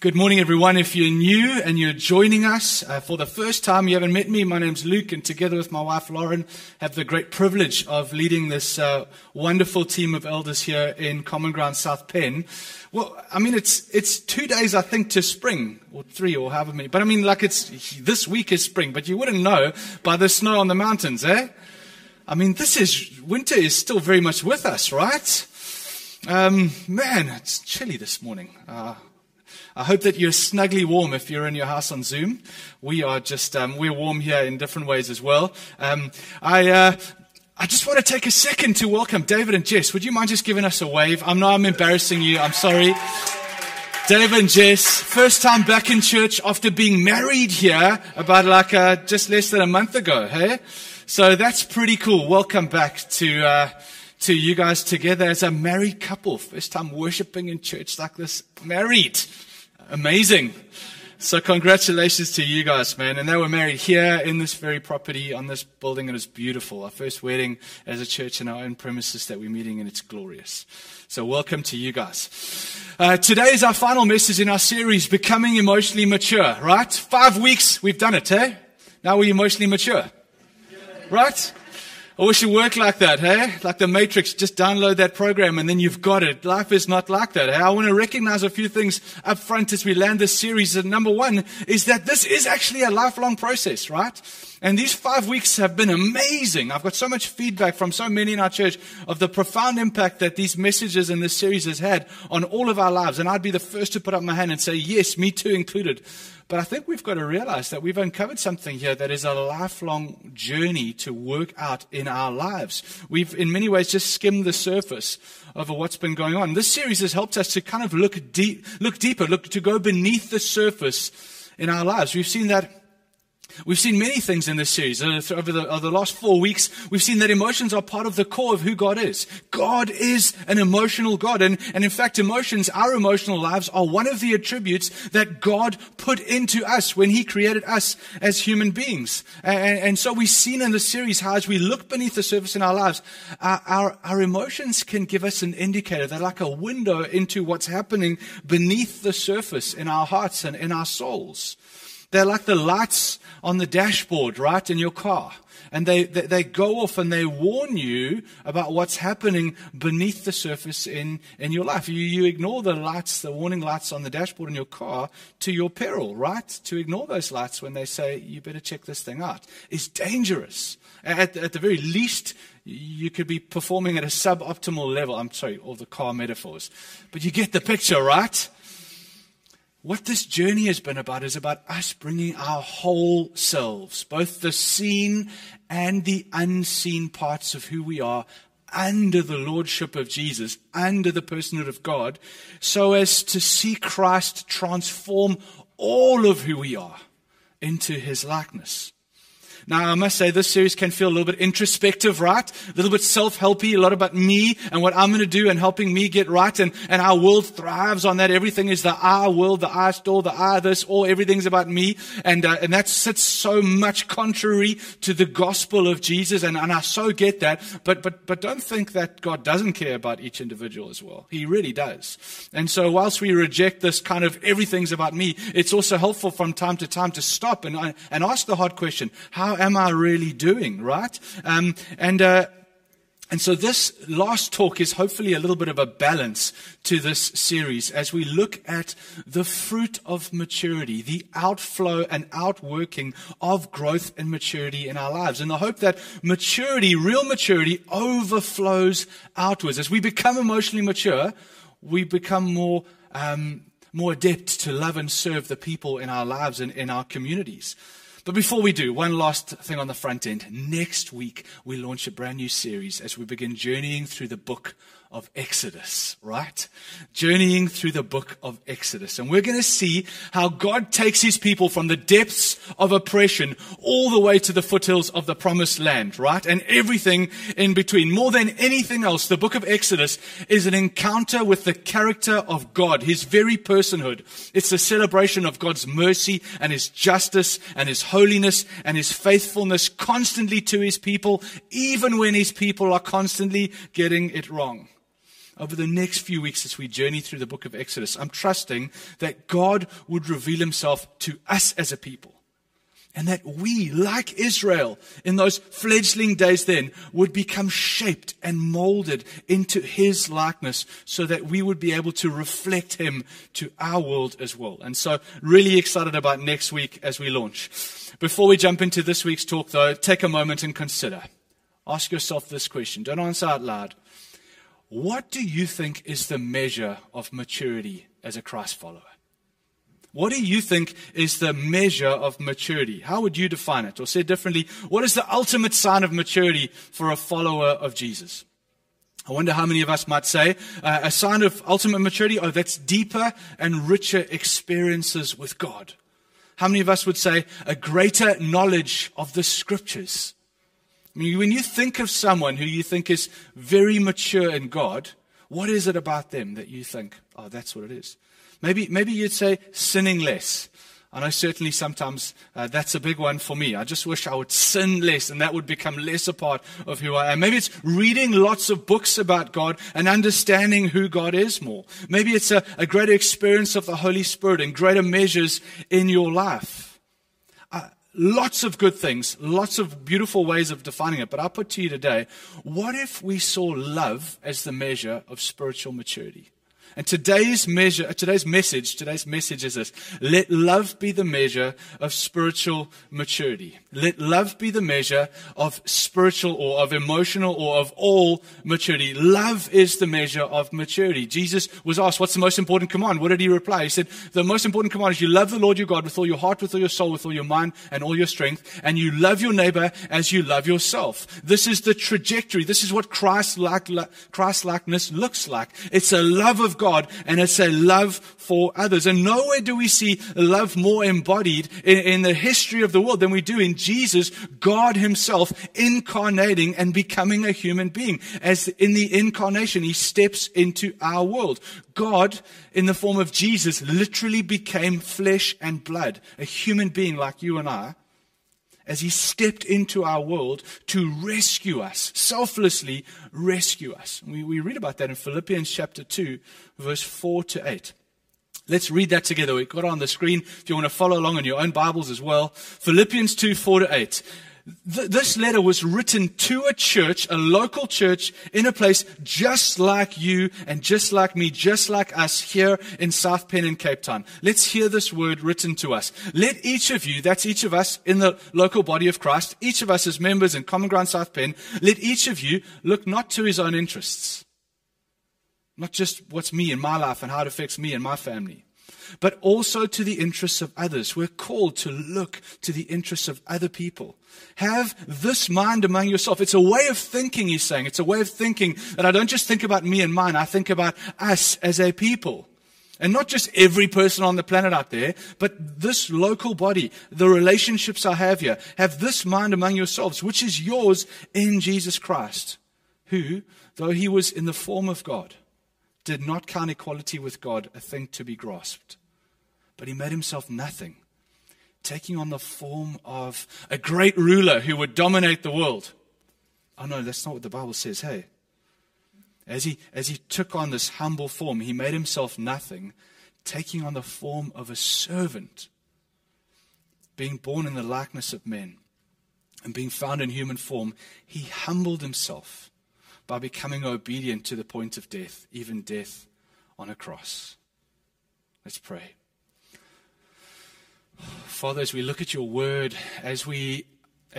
Good morning, everyone. If you're new and you're joining us for the first time, you haven't met me, my name's Luke, and together with my wife, Lauren, have the great privilege of leading this wonderful team of elders here in Common Ground South Penn. Well, I mean, it's 2 days, I think, to spring, or three, or however many. But I mean, like, this week is spring, but you wouldn't know by the snow on the mountains, eh? I mean, winter is still very much with us, right? Man, it's chilly this morning. I hope that you're snugly warm if you're in your house on Zoom. We are just, we're warm here in different ways as well. I just want to take a second to welcome David and Jess. Would you mind just giving us a wave? I know I'm embarrassing you. I'm sorry. David and Jess, first time back in church after being married here about just less than a month ago, hey? So that's pretty cool. Welcome back to you guys together as a married couple. First time worshiping in church like this, married. Amazing. So congratulations to you guys, man. And they were married here in this very property, on this building, and it's beautiful. Our first wedding as a church in our own premises that we're meeting, and it's glorious. So welcome to you guys. Today is our final message in our series, Becoming Emotionally Mature, right? 5 weeks, we've done it, eh? Now we're emotionally mature, right? I wish it worked like that, hey? Like the Matrix, just download that program and then you've got it. Life is not like that, hey? I want to recognize a few things up front as we land this series. And number one is that this is actually a lifelong process, right? And these 5 weeks have been amazing. I've got so much feedback from so many in our church of the profound impact that these messages and this series has had on all of our lives. And I'd be the first to put up my hand and say, yes, me too included. But I think we've got to realize that we've uncovered something here that is a lifelong journey to work out in our lives. We've, in many ways, just skimmed the surface over what's been going on. This series has helped us to kind of look deeper, to go beneath the surface in our lives. We've seen many things in this series. Over the last 4 weeks, we've seen that emotions are part of the core of who God is. God is an emotional God. And in fact, our emotional lives are one of the attributes that God put into us when he created us as human beings. And so we've seen in this series how as we look beneath the surface in our lives, our emotions can give us an indicator. They're like a window into what's happening beneath the surface in our hearts and in our souls. They're like the lights on the dashboard, right, in your car. And they go off and they warn you about what's happening beneath the surface in your life. You ignore the lights, the warning lights on the dashboard in your car to your peril, right? To ignore those lights when they say, you better check this thing out, is dangerous. At the very least, you could be performing at a suboptimal level. I'm sorry, all the car metaphors. But you get the picture, right? What this journey has been about is about us bringing our whole selves, both the seen and the unseen parts of who we are, under the lordship of Jesus, under the personhood of God, so as to see Christ transform all of who we are into his likeness. Now, I must say, this series can feel a little bit introspective, right? A little bit self-helpy, a lot about me and what I'm going to do and helping me get right. And our world thrives on that. Everything is the I world, the I store, the I this, all everything's about me. And that sits so much contrary to the gospel of Jesus. And I so get that. But don't think that God doesn't care about each individual as well. He really does. And so whilst we reject this kind of everything's about me, it's also helpful from time to time to stop and ask the hard question, how am I really doing, right? And so this last talk is hopefully a little bit of a balance to this series as we look at the fruit of maturity, the outflow and outworking of growth and maturity in our lives, in the hope that maturity, real maturity, overflows outwards. As we become emotionally mature, we become more adept to love and serve the people in our lives and in our communities. But before we do, one last thing on the front end. Next week, we launch a brand new series as we begin journeying through the book of Exodus, right? Journeying through the book of Exodus. And we're going to see how God takes his people from the depths of oppression all the way to the foothills of the promised land, right? And everything in between. More than anything else, the book of Exodus is an encounter with the character of God, his very personhood. It's a celebration of God's mercy and his justice and his holiness and his faithfulness constantly to his people, even when his people are constantly getting it wrong. over the next few weeks as we journey through the book of Exodus. I'm trusting that God would reveal himself to us as a people, and that we, like Israel in those fledgling days then, would become shaped and molded into his likeness so that we would be able to reflect him to our world as well. And so really excited about next week as we launch. Before we jump into this week's talk, though, take a moment and consider. Ask yourself this question. Don't answer out loud. What do you think is the measure of maturity as a Christ follower? What do you think is the measure of maturity? How would you define it? Or said differently, what is the ultimate sign of maturity for a follower of Jesus? I wonder how many of us might say a sign of ultimate maturity, oh, that's deeper and richer experiences with God. How many of us would say a greater knowledge of the scriptures? I mean, when you think of someone who you think is very mature in God, what is it about them that you think, oh, that's what it is? Maybe you'd say sinning less. I know certainly sometimes that's a big one for me. I just wish I would sin less, and that would become less a part of who I am. Maybe it's reading lots of books about God and understanding who God is more. Maybe it's a greater experience of the Holy Spirit and greater measures in your life. Lots of good things, lots of beautiful ways of defining it. But I'll put to you today, what if we saw love as the measure of spiritual maturity? And today's message is this. Let love be the measure of spiritual maturity. Let love be the measure of spiritual or of emotional or of all maturity. Love is the measure of maturity. Jesus was asked, what's the most important command? What did he reply? He said, the most important command is you love the Lord your God with all your heart, with all your soul, with all your mind, and all your strength. And you love your neighbor as you love yourself. This is the trajectory. This is what Christ-likeness looks like. It's a love of God, and it's a love for others. And nowhere do we see love more embodied in the history of the world than we do in Jesus, God himself incarnating and becoming a human being. As in the incarnation, he steps into our world. God, in the form of Jesus, literally became flesh and blood, a human being like you and I, as he stepped into our world to rescue us, selflessly rescue us. We read about that in Philippians chapter 2, verse 4 to 8. Let's read that together. We've got it on the screen if you want to follow along in your own Bibles as well. Philippians 2, 4 to 8. This letter was written to a church, a local church, in a place just like you and just like me, just like us here in South Penn in Cape Town. Let's hear this word written to us. Let each of you, that's each of us in the local body of Christ, each of us as members in Common Ground South Penn, let each of you look not to his own interests, not just what's me in my life and how it affects me and my family, but also to the interests of others. We're called to look to the interests of other people. Have this mind among yourself. It's a way of thinking, he's saying. It's a way of thinking that I don't just think about me and mine. I think about us as a people. And not just every person on the planet out there, but this local body, the relationships I have here. Have this mind among yourselves, which is yours in Jesus Christ, who, though he was in the form of God, did not count equality with God a thing to be grasped, but he made himself nothing, taking on the form of a great ruler who would dominate the world. Oh no, that's not what the Bible says, hey. As he took on this humble form, he made himself nothing, taking on the form of a servant, being born in the likeness of men, and being found in human form, he humbled himself by becoming obedient to the point of death, even death on a cross. Let's pray. Father, as we look at your word, as we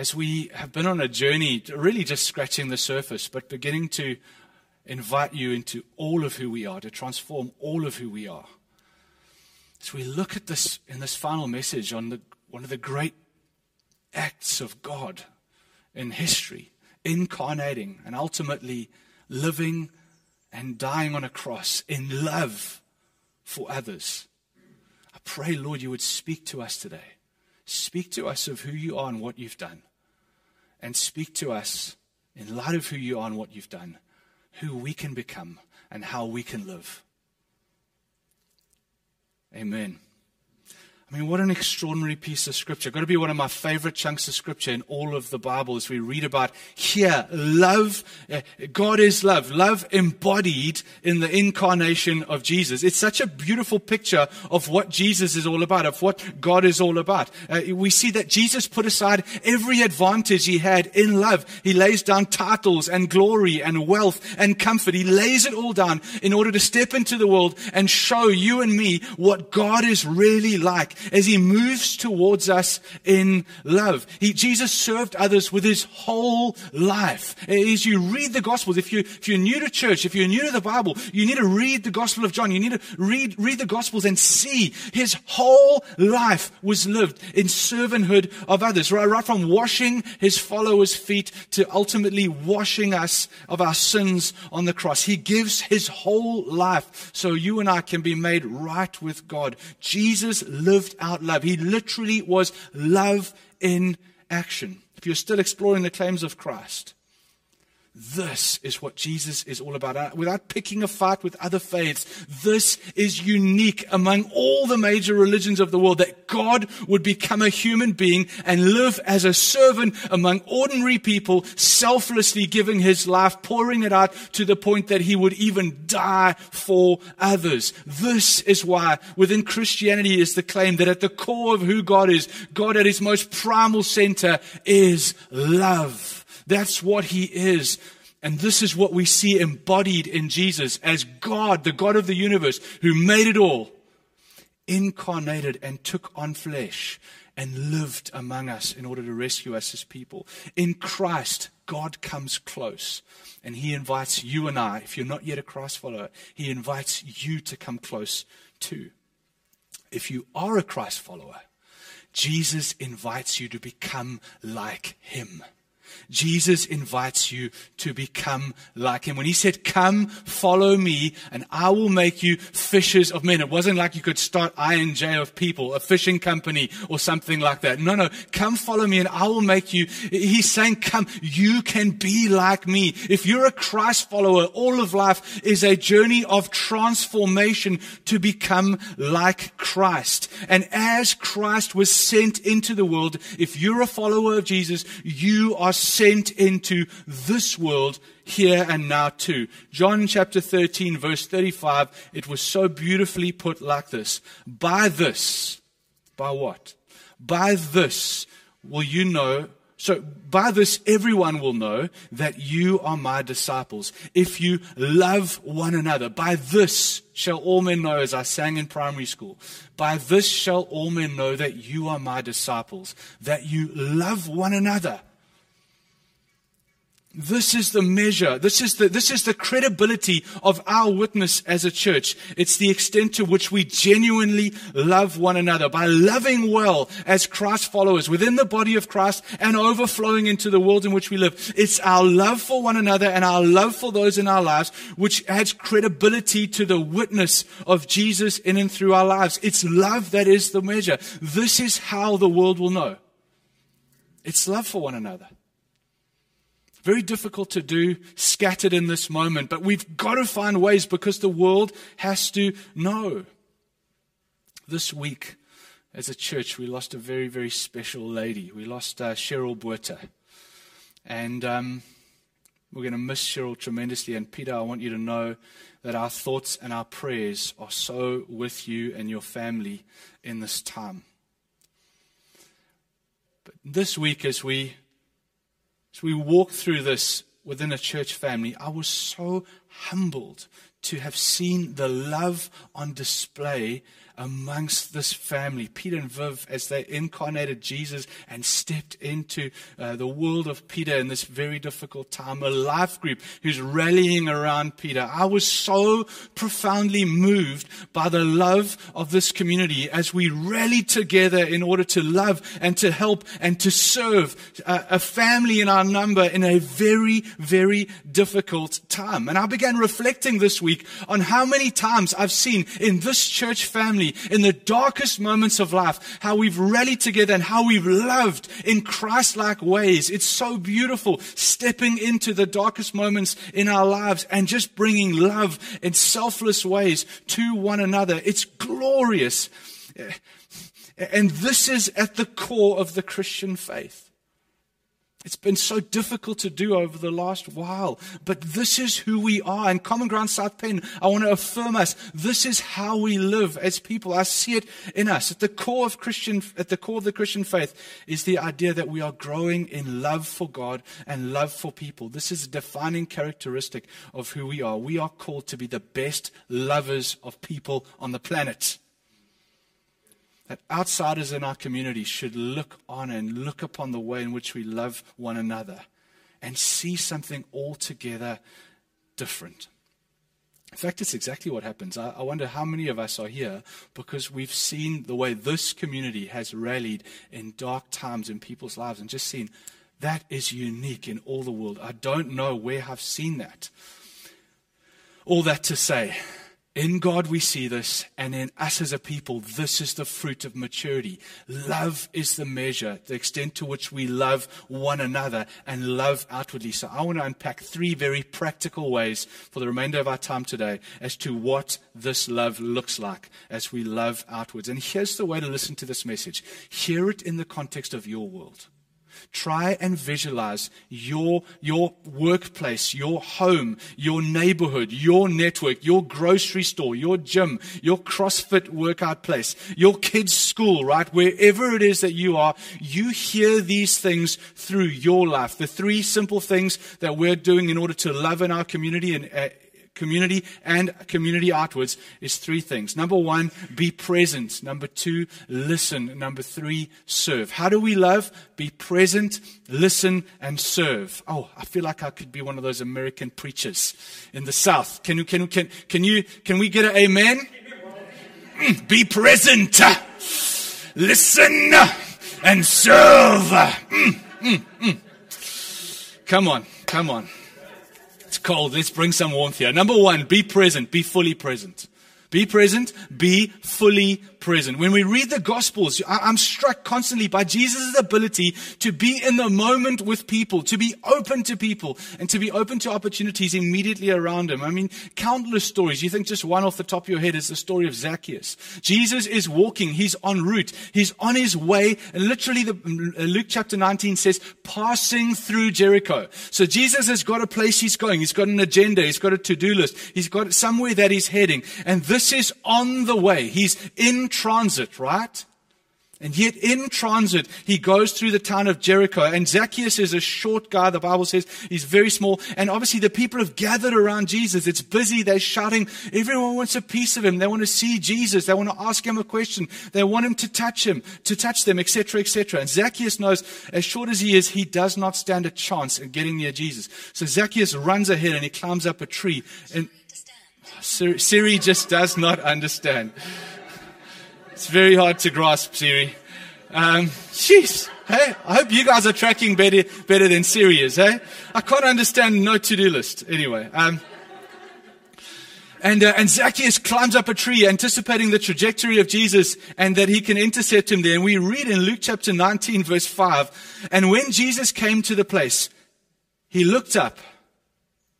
have been on a journey, really just scratching the surface, but beginning to invite you into all of who we are, to transform all of who we are. As we look at this in this final message on one of the great acts of God in history, incarnating and ultimately living and dying on a cross in love for others. I pray, Lord, you would speak to us today. Speak to us of who you are and what you've done. And speak to us in light of who you are and what you've done, who we can become and how we can live. Amen. I mean, what an extraordinary piece of scripture. Got to be one of my favorite chunks of scripture in all of the Bible as we read about here, love. God is love. Love embodied in the incarnation of Jesus. It's such a beautiful picture of what Jesus is all about, of what God is all about. We see that Jesus put aside every advantage he had in love. He lays down titles and glory and wealth and comfort. He lays it all down in order to step into the world and show you and me what God is really like. As he moves towards us in love, Jesus served others with his whole life. As you read the Gospels, if you're new to church, if you're new to the Bible, you need to read the Gospel of John. You need to read the Gospels and see his whole life was lived in servanthood of others, right from washing his followers' feet to ultimately washing us of our sins on the cross. He gives his whole life so you and I can be made right with God. Jesus lived out love. He literally was love in action. If you're still exploring the claims of Christ, this is what Jesus is all about. Without picking a fight with other faiths, this is unique among all the major religions of the world, that God would become a human being and live as a servant among ordinary people, selflessly giving his life, pouring it out to the point that he would even die for others. This is why within Christianity is the claim that at the core of who God is, God at his most primal center is love. That's what he is. And this is what we see embodied in Jesus as God, the God of the universe, who made it all, incarnated and took on flesh and lived among us in order to rescue us as people. In Christ, God comes close, and he invites you and I, if you're not yet a Christ follower, he invites you to come close too. If you are a Christ follower, Jesus invites you to become like him. Jesus invites you to become like him. When he said, come, follow me, and I will make you fishers of men. It wasn't like you could start I&J of people, a fishing company or something like that. No, come follow me and I will make you. He's saying, come, you can be like me. If you're a Christ follower, all of life is a journey of transformation to become like Christ. And as Christ was sent into the world, if you're a follower of Jesus, you are sent into this world here and now too. John chapter 13 verse 35, it was so beautifully put like this. By this, by what? By this will you know, so by this everyone will know that you are my disciples, if you love one another. By this shall all men know, as I sang in primary school, by this shall all men know that you are my disciples, that you love one another. This is the measure. This is the credibility of our witness as a church. It's the extent to which we genuinely love one another by loving well as Christ followers within the body of Christ and overflowing into the world in which we live. It's our love for one another and our love for those in our lives which adds credibility to the witness of Jesus in and through our lives. It's love that is the measure. This is how the world will know. It's love for one another. Very difficult to do, scattered in this moment, but we've got to find ways because the world has to know. This week, as a church, we lost a very, very special lady. We lost Cheryl Buerta, and we're going to miss Cheryl tremendously. And Peter, I want you to know that our thoughts and our prayers are so with you and your family in this time. But this week, as we walk through this within a church family, I was so humbled to have seen the love on display amongst this family. Peter and Viv, as they incarnated Jesus and stepped into the world of Peter in this very difficult time, a life group who's rallying around Peter. I was so profoundly moved by the love of this community as we rallied together in order to love and to help and to serve a family in our number in a very, very difficult time. And I began reflecting this week on how many times I've seen in this church family, in the darkest moments of life, how we've rallied together and how we've loved in Christ-like ways. It's so beautiful stepping into the darkest moments in our lives and just bringing love in selfless ways to one another. It's glorious. And this is at the core of the Christian faith. It's been so difficult to do over the last while, but this is who we are. And Common Ground South Penn, I want to affirm us. This is how we live as people. I see it in us. At the core of the Christian faith is the idea that we are growing in love for God and love for people. This is a defining characteristic of who we are. We are called to be the best lovers of people on the planet. That outsiders in our community should look on and look upon the way in which we love one another and see something altogether different. In fact, it's exactly what happens. I wonder how many of us are here because we've seen the way this community has rallied in dark times in people's lives and just seen that is unique in all the world. I don't know where I've seen that. All that to say, in God we see this, and in us as a people, this is the fruit of maturity. Love is the measure, the extent to which we love one another and love outwardly. So I want to unpack three very practical ways for the remainder of our time today as to what this love looks like as we love outwards. And here's the way to listen to this message. Hear it in the context of your world. Try and visualize your workplace, your home, your neighborhood, your network, your grocery store, your gym, your CrossFit workout place, your kids' school, right? Wherever it is that you are, you hear these things through your life. The three simple things that we're doing in order to love in our community and community outwards is three things. Number one, be present. Number two, listen. Number three, serve. How do we love? Be present, listen, and serve. Oh, I feel like I could be one of those American preachers in the South. Can we get an amen? Be present, listen, and serve. Come on. It's cold. Let's bring some warmth here. Number one, be present. Be fully present. Be present. Be fully present. When we read the Gospels, I'm struck constantly by Jesus' ability to be in the moment with people, to be open to people, and to be open to opportunities immediately around him. I mean, countless stories. You think just one off the top of your head is the story of Zacchaeus. Jesus is walking. He's en route. He's on his way. And literally, Luke chapter 19 says, passing through Jericho. So Jesus has got a place he's going. He's got an agenda. He's got a to-do list. He's got somewhere that he's heading. And this is on the way. He's in transit, right? And yet in transit, he goes through the town of Jericho. And Zacchaeus is a short guy. The Bible says he's very small. And obviously the people have gathered around Jesus. It's busy. They're shouting. Everyone wants a piece of him. They want to see Jesus. They want to ask him a question. They want him, to touch them, etc., etc. And Zacchaeus knows, as short as he is, he does not stand a chance at getting near Jesus. So Zacchaeus runs ahead and he climbs up a tree. And Siri just does not understand. It's very hard to grasp, Siri. Jeez, hey, I hope you guys are tracking better than Siri is, hey? I can't understand no to-do list. Anyway, and Zacchaeus climbs up a tree, anticipating the trajectory of Jesus and that he can intercept him there. And we read in Luke chapter 19, verse 5, and when Jesus came to the place, he looked up.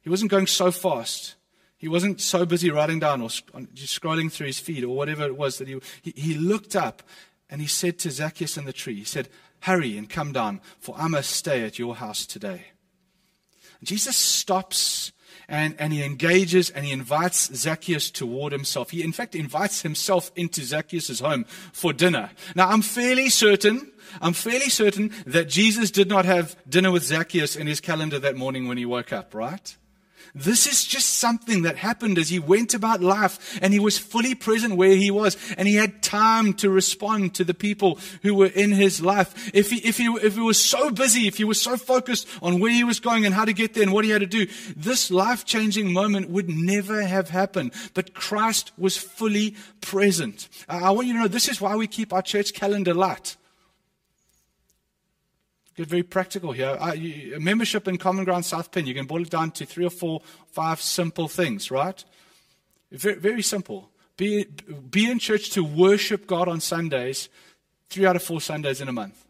He wasn't going so fast. He wasn't so busy writing down or scrolling through his feed or whatever it was that he looked up and he said to Zacchaeus in the tree, he said, hurry and come down, for I must stay at your house today. And Jesus stops and he engages and he invites Zacchaeus toward himself. He, in fact, invites himself into Zacchaeus' home for dinner. Now, I'm fairly certain that Jesus did not have dinner with Zacchaeus in his calendar that morning when he woke up, right? This is just something that happened as he went about life, and he was fully present where he was, and he had time to respond to the people who were in his life. If he was so busy, if he was so focused on where he was going and how to get there and what he had to do, this life-changing moment would never have happened. But Christ was fully present. I want you to know this is why we keep our church calendar light. Get very practical here. Membership in Common Ground South Penn, you can boil it down to 3 or 4, 5 simple things, right? Very, very simple. Be in church to worship God on Sundays, 3 out of 4 Sundays in a month.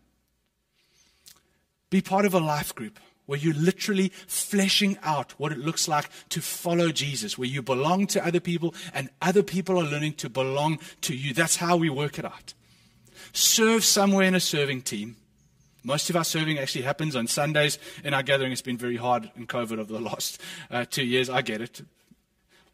Be part of a life group where you're literally fleshing out what it looks like to follow Jesus, where you belong to other people and other people are learning to belong to you. That's how we work it out. serve somewhere in a serving team. Most of our serving actually happens on Sundays in our gathering. It's been very hard in COVID over the last 2 years. I get it.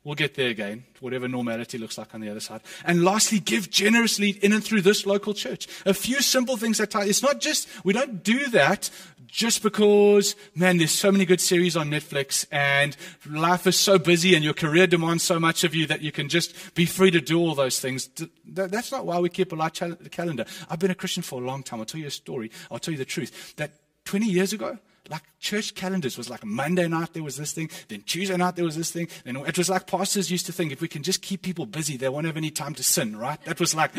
We'll get there again, whatever normality looks like on the other side. And lastly, give generously in and through this local church. A few simple things that tie. It's not just, we don't do that just because, man, there's so many good series on Netflix and life is so busy and your career demands so much of you that you can just be free to do all those things. That's not why we keep a light calendar. I've been a Christian for a long time. I'll tell you a story. I'll tell you the truth. That 20 years ago, like church calendars was like Monday night there was this thing, then Tuesday night there was this thing. Then it was like pastors used to think, if we can just keep people busy, they won't have any time to sin, right? That was like,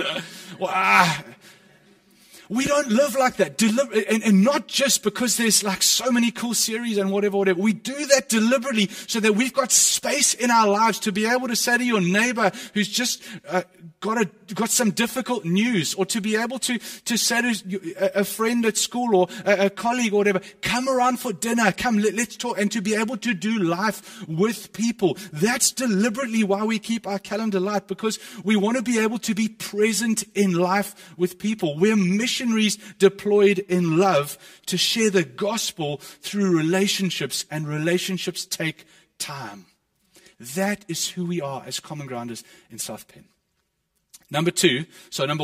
we don't live like that. And not just because there's like so many cool series and whatever. We do that deliberately so that we've got space in our lives to be able to say to your neighbor who's just got some difficult news, or to be able to say to a friend at school or a colleague or whatever, come around for dinner, come, let's talk, and to be able to do life with people. That's deliberately why we keep our calendar light, because we want to be able to be present in life with people. We're missionaries deployed in love to share the gospel through relationships, and relationships take time. That is who we are as Common Grounders in South Penn. Number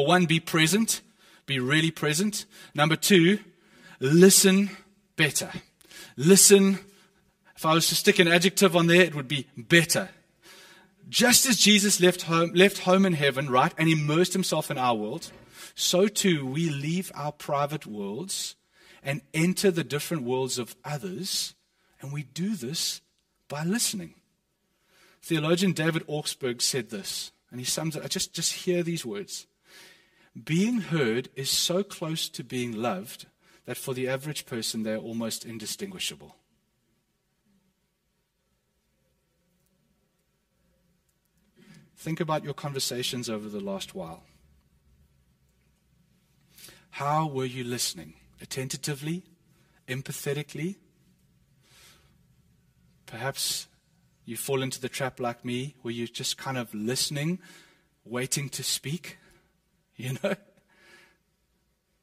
one, be present, be really present. Number two, listen better. Listen, if I was to stick an adjective on there, it would be better. Just as Jesus left home in heaven, right, and immersed himself in our world, so too we leave our private worlds and enter the different worlds of others, and we do this by listening. Theologian David Augsburg said this, and he sums it up. Just hear these words. Being heard is so close to being loved that for the average person, they're almost indistinguishable. Think about your conversations over the last while. How were you listening? Attentively? Empathetically? Perhaps you fall into the trap like me, where you're just kind of listening, waiting to speak, you know?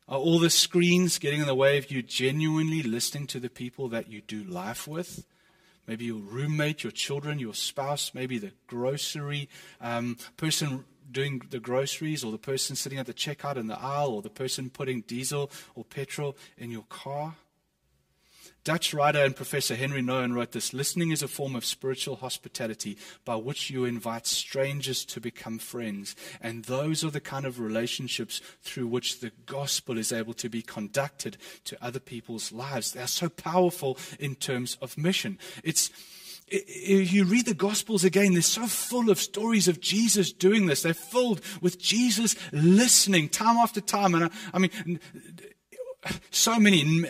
Are all the screens getting in the way of you genuinely listening to the people that you do life with? Maybe your roommate, your children, your spouse, maybe the grocery person doing the groceries, or the person sitting at the checkout in the aisle, or the person putting diesel or petrol in your car. Dutch writer and professor Henry Nouwen wrote this: listening is a form of spiritual hospitality by which you invite strangers to become friends. And those are the kind of relationships through which the gospel is able to be conducted to other people's lives. They are so powerful in terms of mission. You read the Gospels again, they're so full of stories of Jesus doing this. They're filled with Jesus listening time after time. And I mean, so many...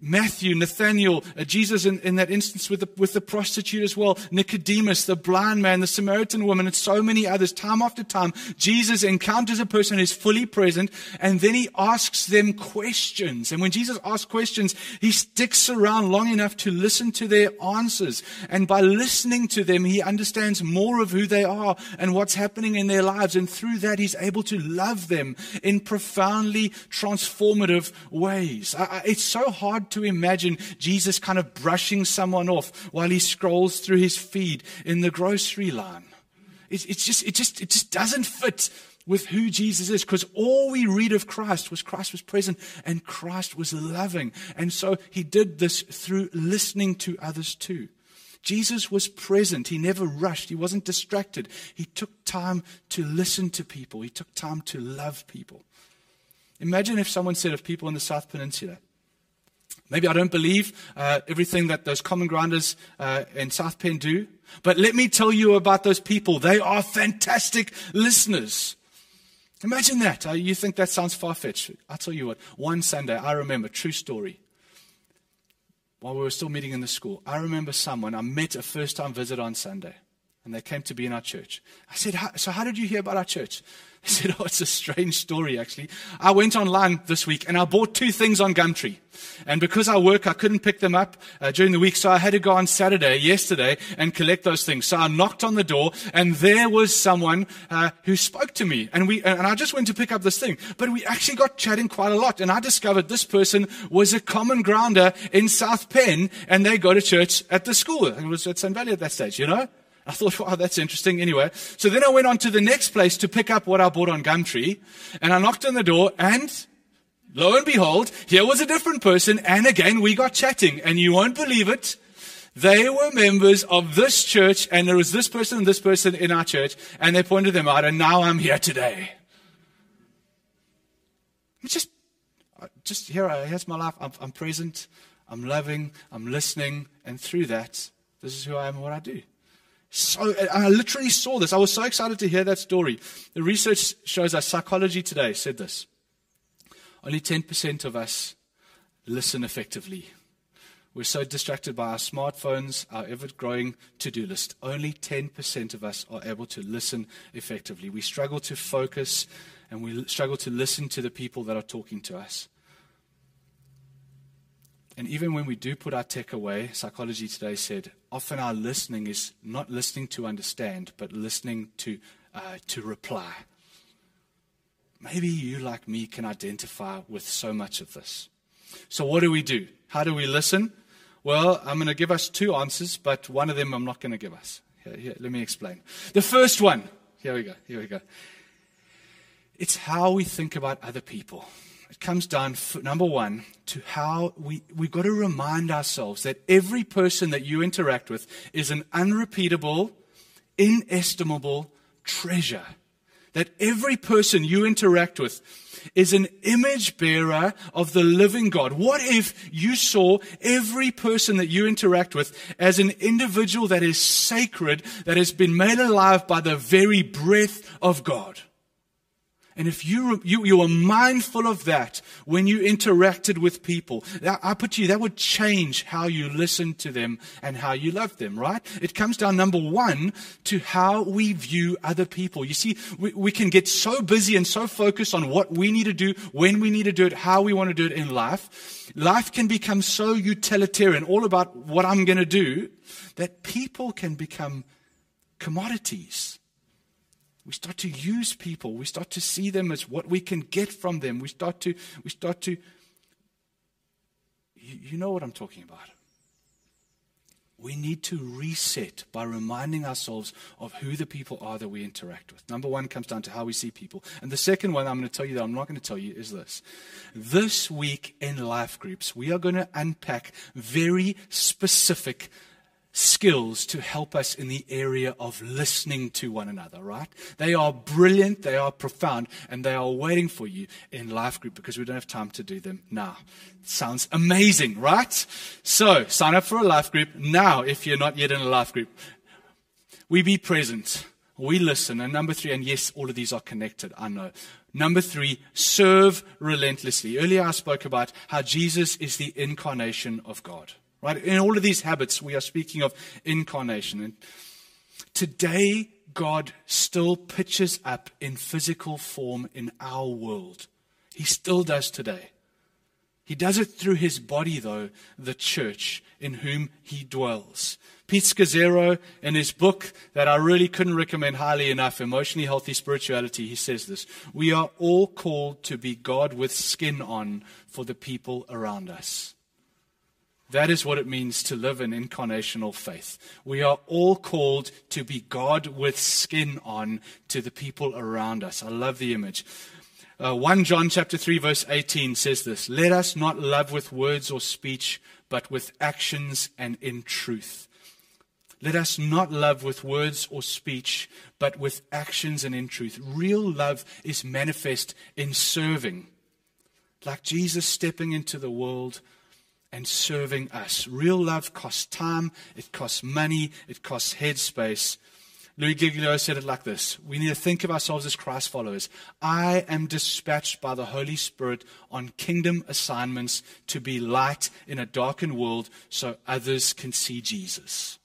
Matthew, Nathaniel, Jesus in that instance with the prostitute as well, Nicodemus, the blind man, the Samaritan woman, and so many others. Time after time, Jesus encounters a person who's fully present, and then he asks them questions. And when Jesus asks questions, he sticks around long enough to listen to their answers. And by listening to them, he understands more of who they are and what's happening in their lives. And through that, he's able to love them in profoundly transformative ways. It's so hard to imagine Jesus kind of brushing someone off while he scrolls through his feed in the grocery line. It just doesn't fit with who Jesus is, because all we read of Christ was present and Christ was loving. And so he did this through listening to others too. Jesus was present. He never rushed. He wasn't distracted. He took time to listen to people. He took time to love people. Imagine if someone said of people in the South Peninsula, maybe I don't believe everything that those Common Grounders in South Penn do, but let me tell you about those people. They are fantastic listeners. Imagine that. You think that sounds far-fetched. I'll tell you what. One Sunday, I remember, true story, while we were still meeting in the school, I remember I met a first-time visitor on Sunday. and they came to be in our church. I said, so how did you hear about our church? They said, oh, it's a strange story, actually. I went online this week, and I bought two things on Gumtree. And because I work, I couldn't pick them up during the week, so I had to go on yesterday, and collect those things. So I knocked on the door, and there was someone who spoke to me. And I just went to pick up this thing. But we actually got chatting quite a lot, and I discovered this person was a common grounder in South Penn, and they go to church at the school. It was at Sun Valley at that stage, you know? I thought, wow, that's interesting. Anyway, so then I went on to the next place to pick up what I bought on Gumtree, and I knocked on the door, and lo and behold, here was a different person, and again, we got chatting, and you won't believe it. They were members of this church, and there was this person and this person in our church, and they pointed them out, and now I'm here today. Just here's my life. I'm present, I'm loving, I'm listening, and through that, this is who I am and what I do. So I literally saw this. I was so excited to hear that story. The research shows us, Psychology Today said this. Only 10% of us listen effectively. We're so distracted by our smartphones, our ever-growing to-do list. Only 10% of us are able to listen effectively. We struggle to focus, and we struggle to listen to the people that are talking to us. And even when we do put our tech away, Psychology Today said, often our listening is not listening to understand, but listening to reply. Maybe you, like me, can identify with so much of this. So what do we do? How do we listen? Well, I'm going to give us two answers, but one of them I'm not going to give us. Here, let me explain. The first one, here we go. It's how we think about other people. It comes down, number one, to how we've got to remind ourselves that every person that you interact with is an unrepeatable, inestimable treasure. That every person you interact with is an image bearer of the living God. What if you saw every person that you interact with as an individual that is sacred, that has been made alive by the very breath of God? And if you were mindful of that when you interacted with people, that would change how you listen to them and how you love them, right? It comes down, number one, to how we view other people. You see, we can get so busy and so focused on what we need to do, when we need to do it, how we want to do it in life. Life can become so utilitarian, all about what I'm going to do, that people can become commodities. We start to use people. We start to see them as what we can get from them. We start to. You know what I'm talking about. We need to reset by reminding ourselves of who the people are that we interact with. Number one comes down to how we see people. And the second one I'm going to tell you that I'm not going to tell you is this. This week in life groups, we are going to unpack very specific skills to help us in the area of listening to one another, right? They are brilliant, they are profound, and they are waiting for you in life group because we don't have time to do them now. Sounds amazing, right? So sign up for a life group now if you're not yet in a life group. We be present, we listen, and number three, and yes, all of these are connected, I know. Number three, serve relentlessly. Earlier I spoke about how Jesus is the incarnation of God. Right? In all of these habits, we are speaking of incarnation. And today, God still pitches up in physical form in our world. He still does today. He does it through his body, though, the church in whom he dwells. Pete Scazzero, in his book that I really couldn't recommend highly enough, Emotionally Healthy Spirituality, he says this, we are all called to be God with skin on for the people around us. That is what it means to live in incarnational faith. We are all called to be God with skin on to the people around us. I love the image. 1 John chapter 3 verse 18 says this, let us not love with words or speech, but with actions and in truth. Let us not love with words or speech, but with actions and in truth. Real love is manifest in serving. Like Jesus stepping into the world and serving us. Real love costs time, it costs money, it costs headspace. Louis Giglio said it like this, we need to think of ourselves as Christ followers. I am dispatched by the Holy Spirit on kingdom assignments to be light in a darkened world so others can see Jesus.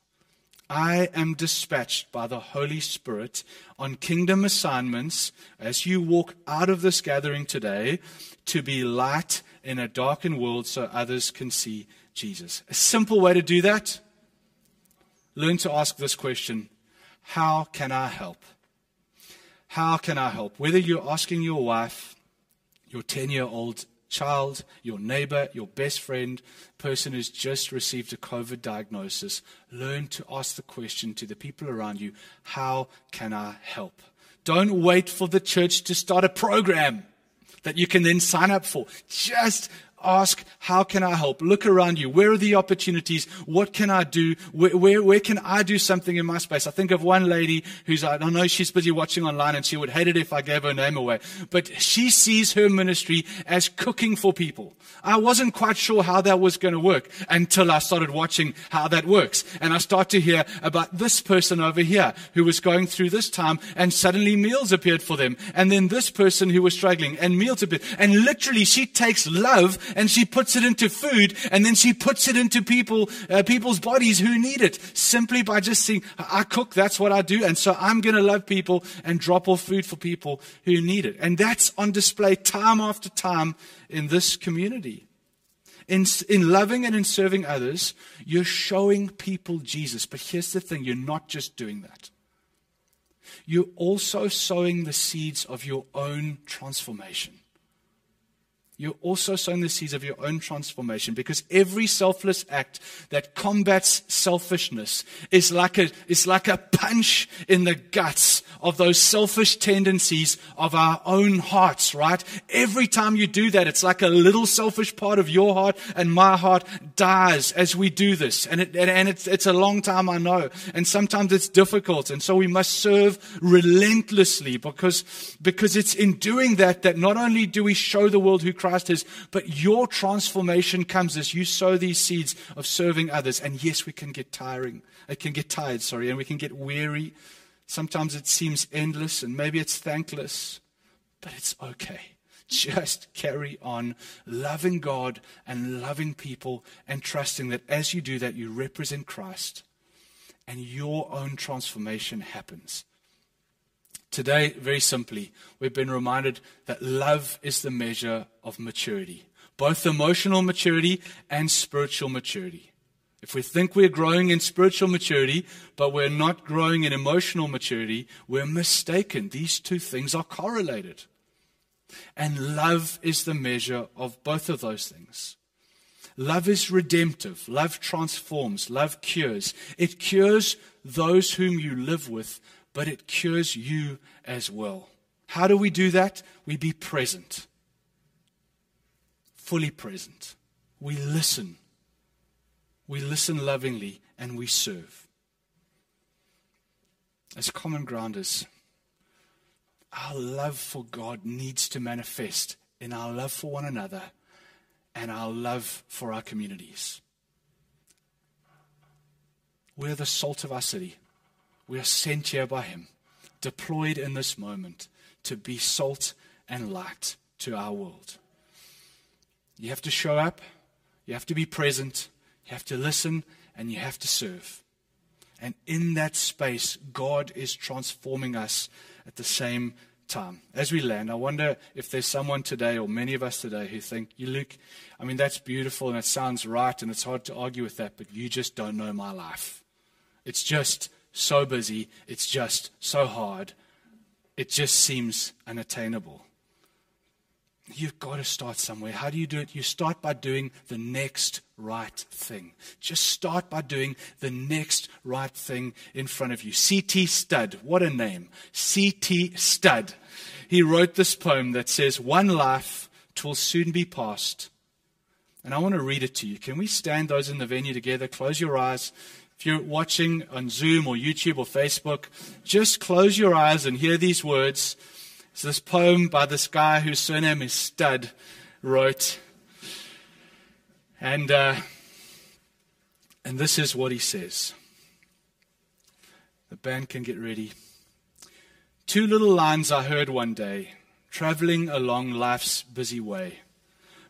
I am dispatched by the Holy Spirit on kingdom assignments as you walk out of this gathering today to be light in a darkened world so others can see Jesus. A simple way to do that, learn to ask this question: how can I help? How can I help? Whether you're asking your wife, your 10-year-old child, your neighbor, your best friend, person who's just received a COVID diagnosis, learn to ask the question to the people around you, how can I help? Don't wait for the church to start a program that you can then sign up for. Just ask, how can I help? Look around you. Where are the opportunities? What can I do? Where can I do something in my space? I think of one lady who's, I know she's busy watching online and she would hate it if I gave her name away, but she sees her ministry as cooking for people. I wasn't quite sure how that was going to work until I started watching how that works. And I start to hear about this person over here who was going through this time and suddenly meals appeared for them. And then this person who was struggling and meals appeared. And literally she takes love and she puts it into food, and then she puts it into people's bodies who need it, simply by just saying, I cook, that's what I do, and so I'm going to love people and drop off food for people who need it. And that's on display time after time in this community. In loving and in serving others, you're showing people Jesus. But here's the thing, you're not just doing that. You're also sowing the seeds of your own transformation. You're also sowing the seeds of your own transformation, because every selfless act that combats selfishness is like a punch in the guts of those selfish tendencies of our own hearts, right? Every time you do that, it's like a little selfish part of your heart and my heart dies as we do this. And it's a long time, I know. And sometimes it's difficult. And so we must serve relentlessly, because it's in doing that not only do we show the world who Christ is, but your transformation comes as you sow these seeds of serving others. And yes, it can get tired, and we can get weary. Sometimes it seems endless and maybe it's thankless, but it's okay. Just carry on loving God and loving people and trusting that as you do that, you represent Christ and your own transformation happens. Today, very simply, we've been reminded that love is the measure of maturity, both emotional maturity and spiritual maturity. If we think we're growing in spiritual maturity, but we're not growing in emotional maturity, we're mistaken. These two things are correlated. And love is the measure of both of those things. Love is redemptive. Love transforms. Love cures. It cures those whom you live with, but it cures you as well. How do we do that? We be present. Fully present. We listen. We listen lovingly and we serve. As Common Grounders, our love for God needs to manifest in our love for one another and our love for our communities. We're the salt of our city. We are sent here by Him, deployed in this moment to be salt and light to our world. You have to show up, you have to be present, you have to listen, and you have to serve. And in that space, God is transforming us at the same time. As we land, I wonder if there's someone today, or many of us today, who think, Luke, I mean, that's beautiful and it sounds right and it's hard to argue with that, but you just don't know my life. It's just so busy, it's just so hard, it just seems unattainable. You've got to start somewhere. How do you do it? You start by doing the next right thing. Just start by doing the next right thing in front of you. C.T. Studd, what a name. C.T. Studd. He wrote this poem that says, "One life, 'twill soon be past." And I want to read it to you. Can we stand, those in the venue, together? Close your eyes. If you're watching on Zoom or YouTube or Facebook, just close your eyes and hear these words. It's this poem by this guy whose surname is Studd wrote. And this is what he says. The band can get ready. Two little lines I heard one day, traveling along life's busy way,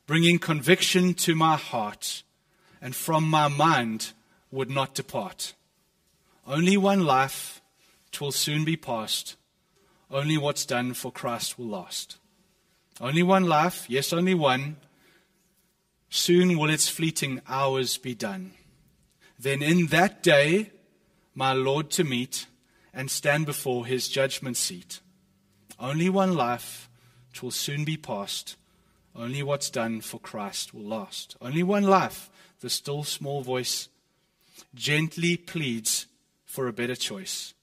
bringing conviction to my heart and from my mind would not depart. Only one life, 'twill soon be past. Only what's done for Christ will last. Only one life, yes, only one. Soon will its fleeting hours be done. Then in that day, my Lord to meet and stand before his judgment seat. Only one life, 'twill soon be past. Only what's done for Christ will last. Only one life, the still small voice gently pleads for a better choice,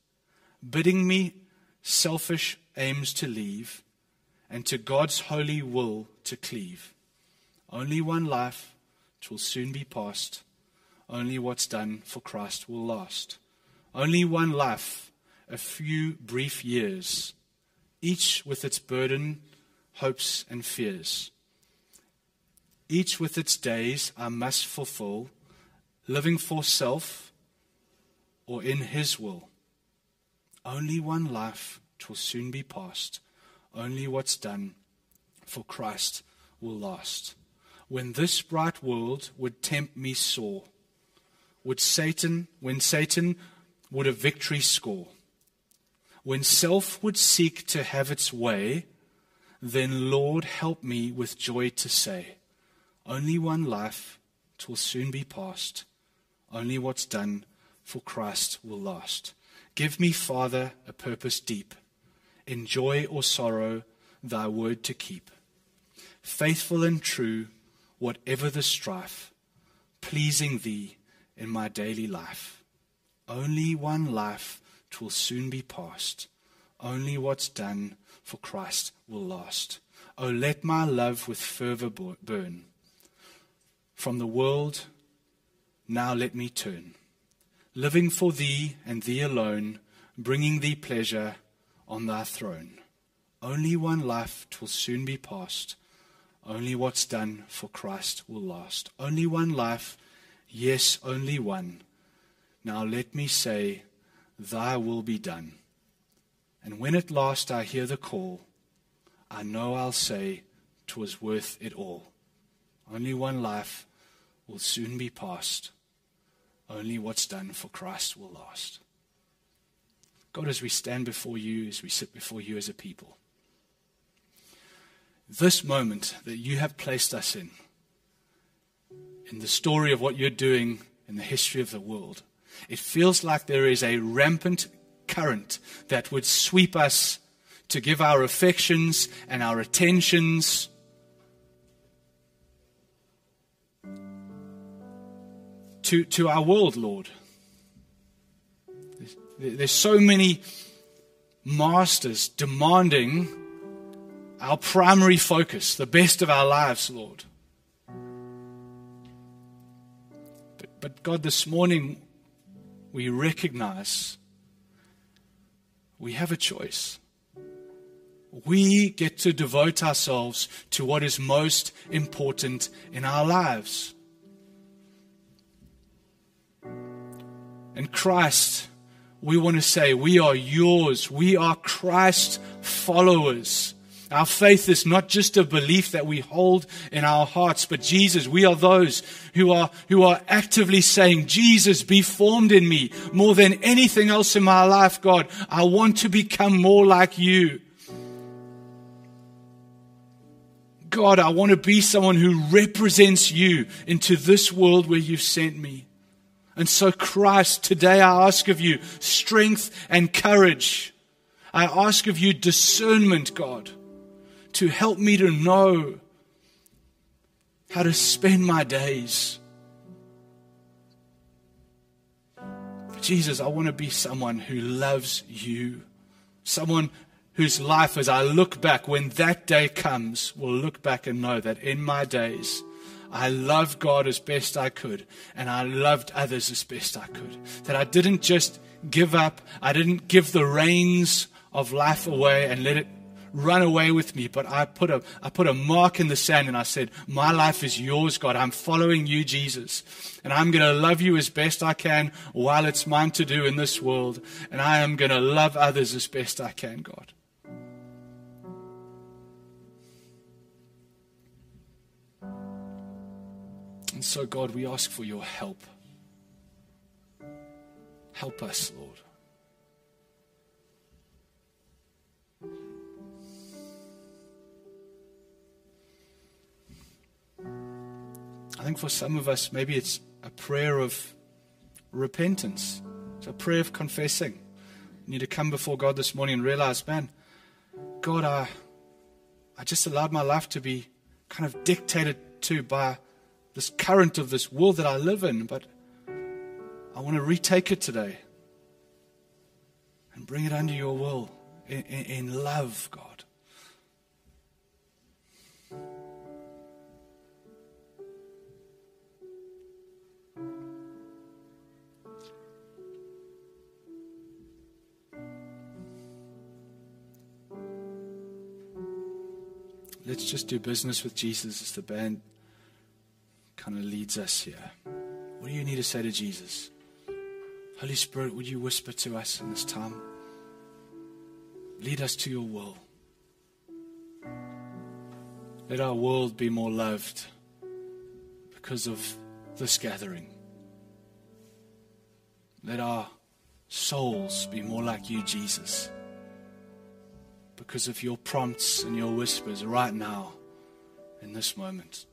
bidding me selfish aims to leave and to God's holy will to cleave. Only one life, 'twill soon be past. Only what's done for Christ will last. Only one life, a few brief years, each with its burden, hopes, and fears. Each with its days I must fulfill, living for self or in his will. Only one life, 'twill soon be past. Only what's done for Christ will last. When this bright world would tempt me sore, when Satan would a victory score, when self would seek to have its way, then Lord help me with joy to say, only one life, 'twill soon be past. Only what's done for Christ will last. Give me, Father, a purpose deep, in joy or sorrow, thy word to keep. Faithful and true, whatever the strife, pleasing thee in my daily life. Only one life, 'twill soon be past. Only what's done for Christ will last. Oh, let my love with fervor burn. From the world, now let me turn. Living for thee and thee alone, bringing thee pleasure on thy throne. Only one life, 'twill soon be past. Only what's done for Christ will last. Only one life, yes, only one. Now let me say, thy will be done. And when at last I hear the call, I know I'll say, 'twas worth it all. Only one life will soon be past. Only what's done for Christ will last. God, as we stand before you, as we sit before you as a people, this moment that you have placed us in the story of what you're doing in the history of the world, it feels like there is a rampant current that would sweep us to give our affections and our attentions to our world, Lord. There's so many masters demanding our primary focus, the best of our lives, Lord. But God, this morning we recognize we have a choice. We get to devote ourselves to what is most important in our lives. And Christ, we want to say, we are yours. We are Christ followers. Our faith is not just a belief that we hold in our hearts, but Jesus, we are those who are actively saying, Jesus, be formed in me more than anything else in my life, God. I want to become more like you. God, I want to be someone who represents you into this world where you've sent me. And so, Christ, today I ask of you strength and courage. I ask of you discernment, God, to help me to know how to spend my days. Jesus, I want to be someone who loves you, someone whose life, as I look back, when that day comes, will look back and know that in my days, I loved God as best I could, and I loved others as best I could. That I didn't just give up. I didn't give the reins of life away and let it run away with me, but I put a mark in the sand and I said, my life is yours, God. I'm following you, Jesus. And I'm going to love you as best I can while it's mine to do in this world. And I am going to love others as best I can, God. And so, God, we ask for your help. Help us, Lord. I think for some of us, maybe it's a prayer of repentance. It's a prayer of confessing. You need to come before God this morning and realize, man, God, I just allowed my life to be kind of dictated to by this current of this world that I live in, but I want to retake it today and bring it under your will in love, God. Let's just do business with Jesus as the band kind of leads us here. What do you need to say to Jesus? Holy Spirit, would you whisper to us in this time? Lead us to your will. Let our world be more loved because of this gathering. Let our souls be more like you, Jesus, because of your prompts and your whispers right now in this moment.